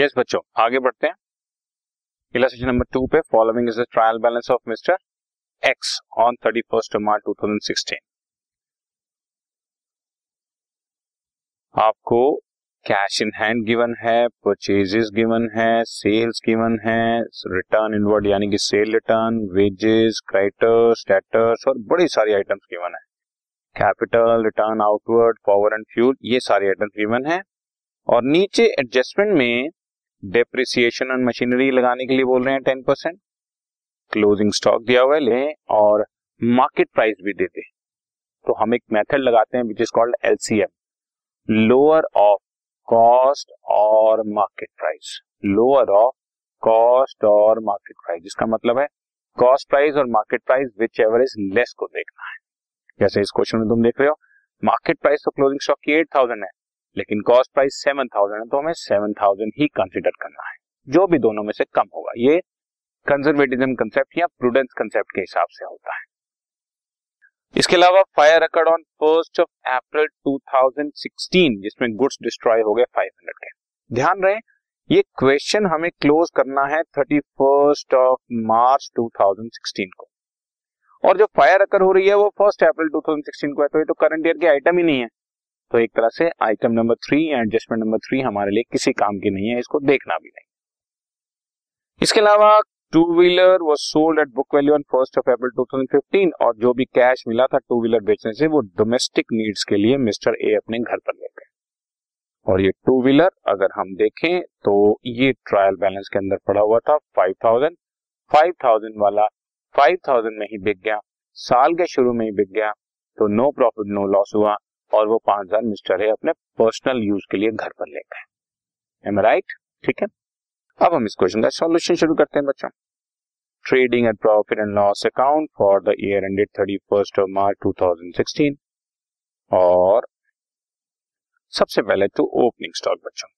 Yes बच्चों, आगे बढ़ते हैं। इलस्ट्रेशन नंबर 2 पे following is the trial balance of mister X on 31 March 2016। आपको कैश इन हैंड गिवन है, परचेजेस गिवन है, सेल्स गिवन है, रिटर्न इनवर्ड यानी कि sale return, wages, creditors, debtors और बड़ी सारी आइटम्स गिवन है। Capital, return outward, power and fuel, ये सारी आइटम्स गिवन है। और नीचे एडजस्टमेंट में डेप्रिसिएशन ऑन मशीनरी लगाने के लिए बोल रहे हैं 10%, क्लोजिंग स्टॉक दिया हुआ है लें और मार्केट प्राइस भी देते हैं। तो हम एक मेथड लगाते हैं which is called LCM, lower of cost और market price. Lower of cost और मार्केट प्राइस, इसका मतलब है कॉस्ट प्राइस और market price whichever is less को देखना है। जैसे इस क्वेश्चन में तुम देख रहे हो मार्केट प्राइस तो क्लोजिंग स्टॉक की 8,000 है लेकिन कॉस्ट प्राइस 7,000 है, तो हमें 7,000 ही कंसिडर करना है, जो भी दोनों में से कम होगा। ये कंजर्वेटिज्म कंसेप्ट या प्रूडेंस कंसेप्ट के हिसाब से होता है। इसके अलावा फायर अकर्ड ऑन 1 अप्रैल 2016 जिसमें गुड्स डिस्ट्रॉय हो गए 500 के। ध्यान रहे ये क्वेश्चन हमें क्लोज करना है 31 मार्च 2016 को, और जो फायर अकर हो रही है वो 1 अप्रैल 2016 को है, तो ये तो करंट ईयर के आइटम ही नहीं है। तो एक तरह से आइटम नंबर 3 या एडजस्टमेंट नंबर 3 हमारे लिए किसी काम की नहीं है, इसको देखना भी नहीं। इसके अलावा 2 wheeler was sold at book value on 1 April 2015, और जो भी कैश मिला था 2 व्हीलर बेचने से वो डोमेस्टिक नीड्स के लिए मिस्टर ए अपने घर पर ले गए। और ये 2 व्हीलर अगर हम देखें तो ये ट्रायल बैलेंस के अंदर पड़ा हुआ था 5,000। 5,000 वाला 5,000 में ही बिक गया, साल के शुरू में ही बिक गया, तो नो प्रॉफिट नो लॉस हुआ और वो 5,000 मिस्टर है अपने पर्सनल यूज के लिए घर पर ले गए। Am I right? ठीक है, अब हम इस क्वेश्चन का सॉल्यूशन शुरू करते हैं बच्चों। Trading and profit and loss account for the year ended 31 March 2016, और सबसे पहले तो ओपनिंग स्टॉक बच्चों।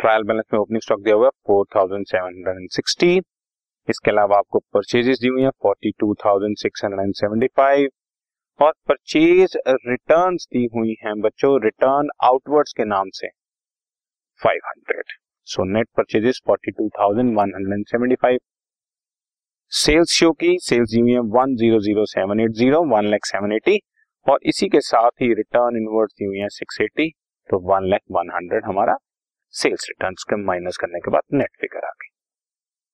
ट्रायल बैलेंस में ओपनिंग स्टॉक दिया हुआ है 4,760। इसके अलावा आपको परचेजेस दी हुई है 42,675 और परचेज रिटर्न्स दी हुई हैं बच्चों रिटर्न आउटवर्ड्स के नाम से 500। So net purchases 42,175। Sales show की सेल्स दी हुई है 1,00780 और इसी के साथ ही रिटर्न इनवर्ड्स दी हुई है 680, तो 1,100 हमारा सेल्स रिटर्न्स के माइनस करने के बाद नेट फिगर आ गई।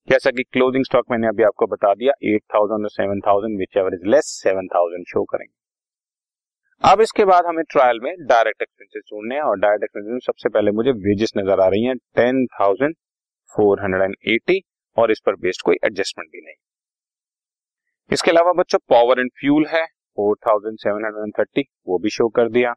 जैसा कि क्लोजिंग स्टॉक मैंने अभी आपको बता दिया 8,000 और 7,000 whichever is less 7,000 show करेंगे। अब इसके बाद हमें ट्रायल में डायरेक्ट एक्सपेंसेस ढूंढने हैं और डायरेक्ट एक्सपेंसेस में सबसे पहले मुझे वेजेस नजर आ रही हैं 10,480 और इस पर बेस्ड कोई एडजस्टमेंट भी नहीं। इसके अलावा बच्चों पावर एंड फ्यूल है 4,730, वो भी शो कर दिया।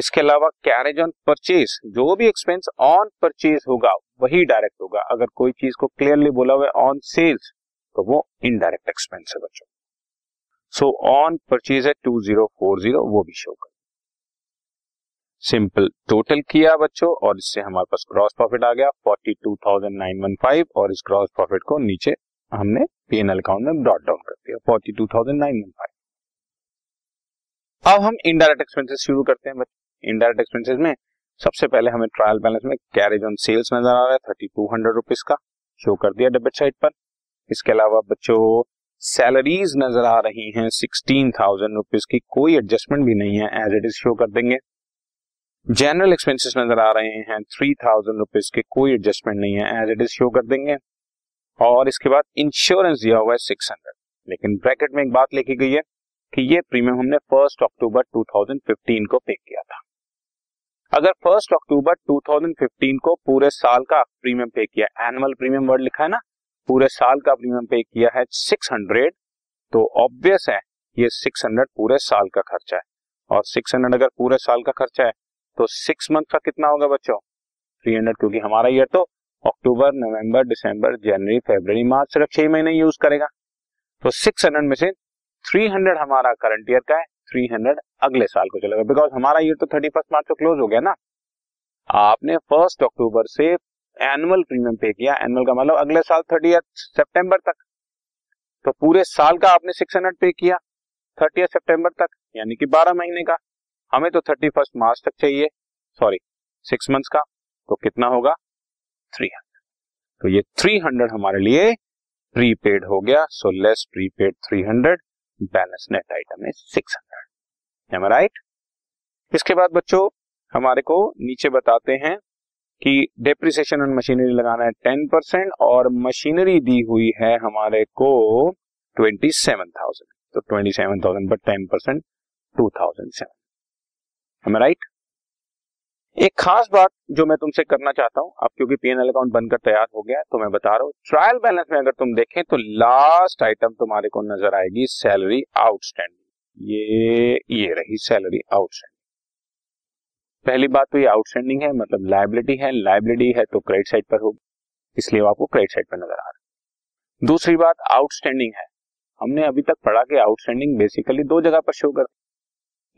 इसके अलावा कैरेज ऑन परचेज, जो भी एक्सपेंस ऑन परचेज होगा वही डायरेक्ट होगा। अगर कोई चीज को क्लियरली बोला हुआ है ऑन सेल्स तो वो इनडायरेक्ट एक्सपेंस है बच्चों। सो ऑन परचेज है 2040, वो भी शो कर। सिंपल टोटल किया बच्चों और इससे हमारे पास ग्रॉस प्रॉफिट आ गया 42,915 और इस ग्रॉस प्रॉफिट को नीचे हमने P&L अकाउंट में डॉट डाउन कर दिया 42,915। अब हम इनडायरेक्ट एक्सपेंसेस शुरू करते हैं बच्चों। इनडायरेक्ट एक्सपेंसेस में सबसे पहले हमें ट्रायल बैलेंस में कैरेज ऑन सेल्स नजर आ रहा है 3,200 रुपीज का, शो कर दिया डेबिट साइड पर। इसके अलावा बच्चों सैलरीज नजर आ रही हैं 16,000 रुपीज की, कोई एडजस्टमेंट भी नहीं है, एज इट इज शो कर देंगे। जनरल एक्सपेंसेस नजर आ रहे हैं 3,000 रुपीज के, कोई एडजस्टमेंट नहीं है, एज इट इज शो कर देंगे। और इसके बाद इंश्योरेंस दिया हुआ है 600, लेकिन ब्रैकेट में एक बात लिखी गई है कि ये प्रीमियम हमने 1 अक्टूबर 2015 को पे किया था। अगर 1 अक्टूबर 2015 को पूरे साल का प्रीमियम पे किया, एनुअल प्रीमियम वर्ड लिखा है ना, पूरे साल का प्रीमियम पे किया है 600, तो ऑब्वियस है ये 600 पूरे साल का खर्चा है। और 600 अगर पूरे साल का खर्चा है तो 6 मंथ का कितना होगा बच्चों 300, क्योंकि हमारा ईयर तो अक्टूबर नवंबर दिसंबर जनवरी फरवरी मार्च सिर्फ 6 महीने यूज करेगा। तो 600 में से 300 हमारा करंट ईयर का है, 300 अगले साल को चलेगा, बिकॉज हमारा ईयर तो 31 मार्च को क्लोज हो गया ना। आपने 1 अक्टूबर से एनुअल प्रीमियम पे किया, एनुअल का मतलब अगले साल 30 सितंबर तक, तो पूरे साल का आपने 600 पे किया 30 सितंबर तक, यानी कि 12 महीने का। हमें तो 31 मार्च तक चाहिए, सॉरी 6 मंथ्स का, तो कितना होगा 300. तो ये 300 हमारे लिए प्रीपेड हो गया. So less prepaid 300, balance net item is 600. Am right? इसके बाद बच्चों हमारे को नीचे बताते हैं कि डेप्रिसिएशन ऑन मशीनरी लगाना है 10% और मशीनरी दी हुई है हमारे को 27,000. तो 27,000 पर 10% 2,007. Am right? एक खास बात जो मैं तुमसे करना चाहता हूं, अब क्योंकि पीएनएल अकाउंट बनकर तैयार हो गया है तो मैं बता रहा हूं, ट्रायल बैलेंस में अगर तुम देखें तो लास्ट आइटम तुम्हारे को नजर आएगी सैलरी आउटस्टैंडिंग. ये रही सैलरी आउटस्टैंडिंग. पहली बात तो ये आउटस्टैंडिंग है मतलब लायबिलिटी है. लायबिलिटी है तो क्रेडिट साइड पर होगी, इसलिए वो आपको क्रेडिट साइड पर नजर आ रहा है. दूसरी बात आउटस्टैंडिंग है. हमने अभी तक पढ़ा कि आउटस्टैंडिंग बेसिकली दो जगह पर शो करती,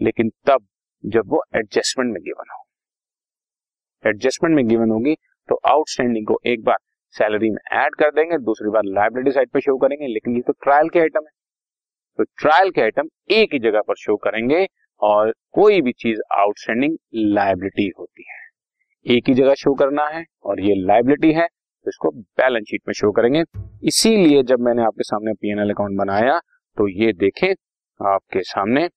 लेकिन तब जब वो एडजस्टमेंट में गिवन हो. एडजस्टमेंट में गिवन होगी तो आउटस्टैंडिंग को एक बार सैलरी में ऐड कर देंगे, दूसरी बार लायबिलिटी साइड पर शो करेंगे. लेकिन ये तो ट्रायल के आइटम है, तो ट्रायल के आइटम एक ही जगह पर शो करेंगे और कोई भी चीज आउटस्टैंडिंग लायबिलिटी होती है, एक ही जगह शो करना है और ये लायबिलिटी है तो इसको बैलेंस शीट में शो करेंगे. इसीलिए जब मैंने आपके सामने पीएनएल अकाउंट बनाया तो ये देखें आपके सामने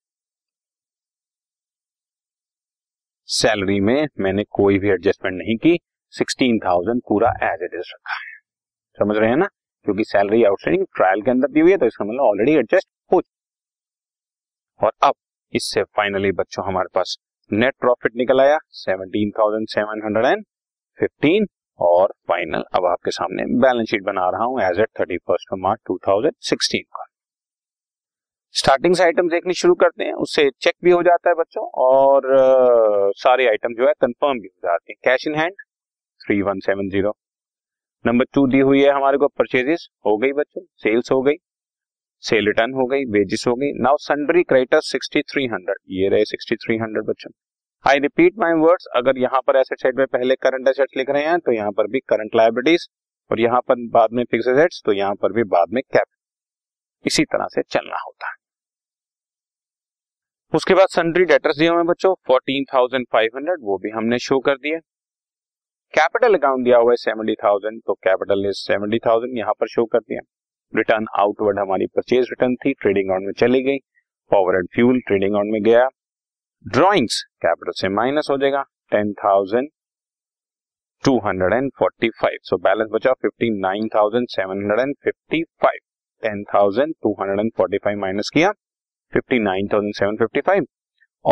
सैलरी में मैंने कोई भी एडजस्टमेंट नहीं की, 16,000 पूरा एज इट इज रखा है. समझ रहे हैं ना? क्योंकि सैलरी आउटस्टैंडिंग ट्रायल के अंदर दी हुई है तो इसका मतलब ऑलरेडी एडजस्ट हो चुका. और अब इससे फाइनली बच्चों हमारे पास नेट प्रॉफिट निकल आया 17,715 और फाइनल अब आपके सामने बैलेंस शीट बना रहा हूं एज एट 31 मार्च 2016 का. स्टार्टिंग से आइटम देखने शुरू करते हैं, उससे चेक भी हो जाता है बच्चों और सारे आइटम जो है कंफर्म भी हो जाते हैं. Cash in hand 3170. नंबर 2 दी हुई है हमारे को परचेजेस हो गई बच्चों, सेल्स हो गई, सेल रिटर्न हो गई, वेजेस हो गई. नाउ सन्डरी क्रेडिटर 6300, ये रहे 6300 बच्चों. आई रिपीट माई वर्ड्स, अगर यहाँ पर एसेट साइड में पहले करंट एसेट्स लिख रहे हैं तो यहाँ पर भी करंट लायबिलिटीज और यहाँ पर बाद में फिक्स्ड एसेट्स तो यहाँ पर भी बाद में कैपिटल. इसी तरह से चलना होता है. उसके बाद सन्ड्री डेटर्स दिए हुए बच्चों 14,500, वो भी हमने शो कर दिए. कैपिटल अकाउंट दिया हुआ है 70,000 तो कैपिटल इज 70,000 यहाँ पर शो कर दिया. रिटर्न आउटवर्ड हमारी परचेज रिटर्न थी, ट्रेडिंग अकाउंट में चली गई. Power and fuel trading account में गया. ड्रॉइंग्स कैपिटल से माइनस हो जाएगा 10,245. सो बैलेंस बचा 59,755. 10,245 माइनस किया 59,755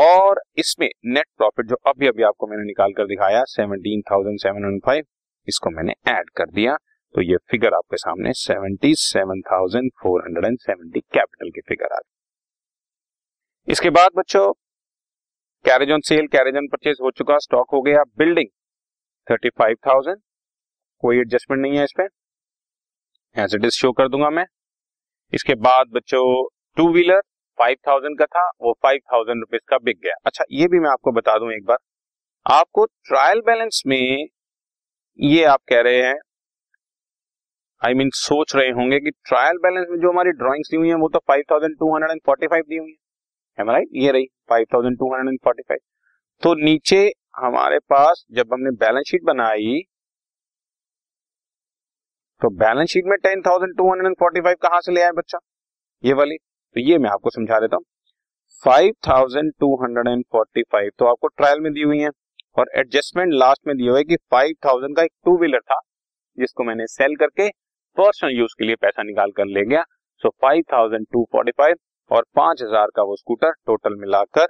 और इसमें नेट प्रॉफिट जो अभी अभी आपको मैंने निकाल कर दिखाया 17,705 इसको मैंने ऐड कर दिया तो ये फिगर आपके सामने 77,470 कैपिटल की फिगर आ गई. इसके बाद बच्चों carriage on sale, carriage on purchase हो चुका, स्टॉक हो गया. बिल्डिंग 35,000, कोई एडजस्टमेंट नहीं है इस पे, एज इट इज शो कर दूंगा मैं. इसके बाद बच्चों टू व्हीलर 5,000 का था, वो 5,000 रुपीज का बिक गया. अच्छा ये भी मैं आपको बता दूं एक बार, आपको ट्रायल बैलेंस में ये आप कह रहे हैं I mean, सोच रहे होंगे कि ट्रायल बैलेंस में जो हमारी ड्राइंग्स दी हुई हैं वो तो 5,245 दी हुई है. राइट? ये रही 5,245. तो नीचे हमारे पास जब हमने बैलेंस शीट बनाई तो बैलेंस शीट में 10,245 कहां से ले आए बच्चा? ये वाली. तो ये मैं आपको समझा देता हूँ, 5,245 तो आपको ट्रायल में दी हुई है और एडजस्टमेंट लास्ट में दी हुई है कि 5,000 का एक टू व्हीलर था जिसको मैंने सेल करके पर्सनल यूज के लिए पैसा निकाल कर ले गया. सो 5,245 और 5,000 का वो स्कूटर, टोटल मिलाकर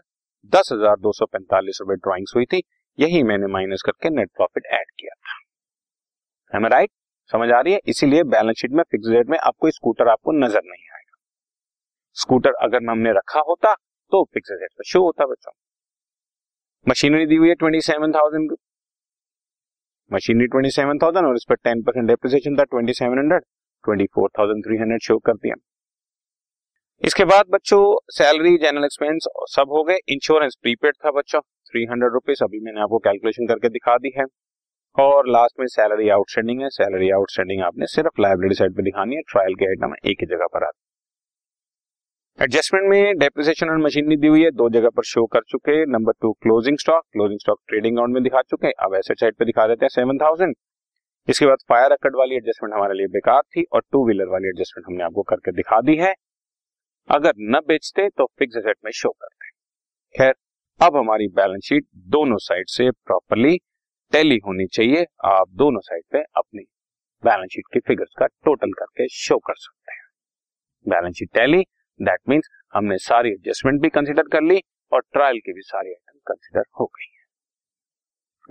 10,245 रुपए ड्रॉइंग्स हुई थी, यही मैंने माइनस करके नेट प्रॉफिट ऐड किया था. है राइट? समझ आ रही है? इसीलिए बैलेंस शीट में फिक्स रेट में आपको स्कूटर आपको नजर नहीं आया. स्कूटर अगर हमने रखा होता तो फिक्स एसेट पर शो होता बच्चों. मशीनरी दी हुई है 27,000, मशीनरी 27,000 और इस पर 10% डेप्रिसिएशन था 2,700, 24,300 शो कर दिया. इसके बाद बच्चों सैलरी, जनरल एक्सपेंस सब हो गए. इंश्योरेंस प्रीपेड था बच्चों 300 रुपीज, अभी मैंने आपको कैलकुलेशन करके दिखा दी है. और लास्ट में सैलरी आउटस्टैंडिंग है. सैलरी आउटस्टैंडिंग आपने सिर्फ लायबिलिटी साइड पर दिखानी है, ट्रायल के आइटम एक ही जगह पर आती है. एडजस्टमेंट में डेप्रिसिएशन और मशीनरी दी हुई है, दो जगह पर शो कर चुके. Number 2 closing stock, closing stock trading account में दिखा चुके. अब एसेट साइड पे दिखा देते हैं 7,000. इसके बाद फायर अकड़ वाली एडजस्टमेंट हमारे लिए बेकार थी और टू व्हीलर वाली एडजस्टमेंट हमने आपको करके दिखा दी है। अगर न बेचते तो फिक्स एसेट में शो करते। खैर, अब हमारी बैलेंस शीट दोनों साइड से प्रॉपरली टैली होनी चाहिए। आप दोनों साइड पे अपनी बैलेंस शीट की फिगर्स का टोटल करके शो कर सकते हैं। Balance sheet tally, that means हमने सारी एडजस्टमेंट भी कंसीडर कर ली और ट्रायल की भी सारी आइटम कंसीडर हो गई है।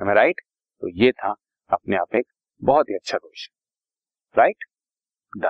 Am I right? तो ये था अपने आप एक बहुत ही अच्छा क्वेश्चन। Right, done.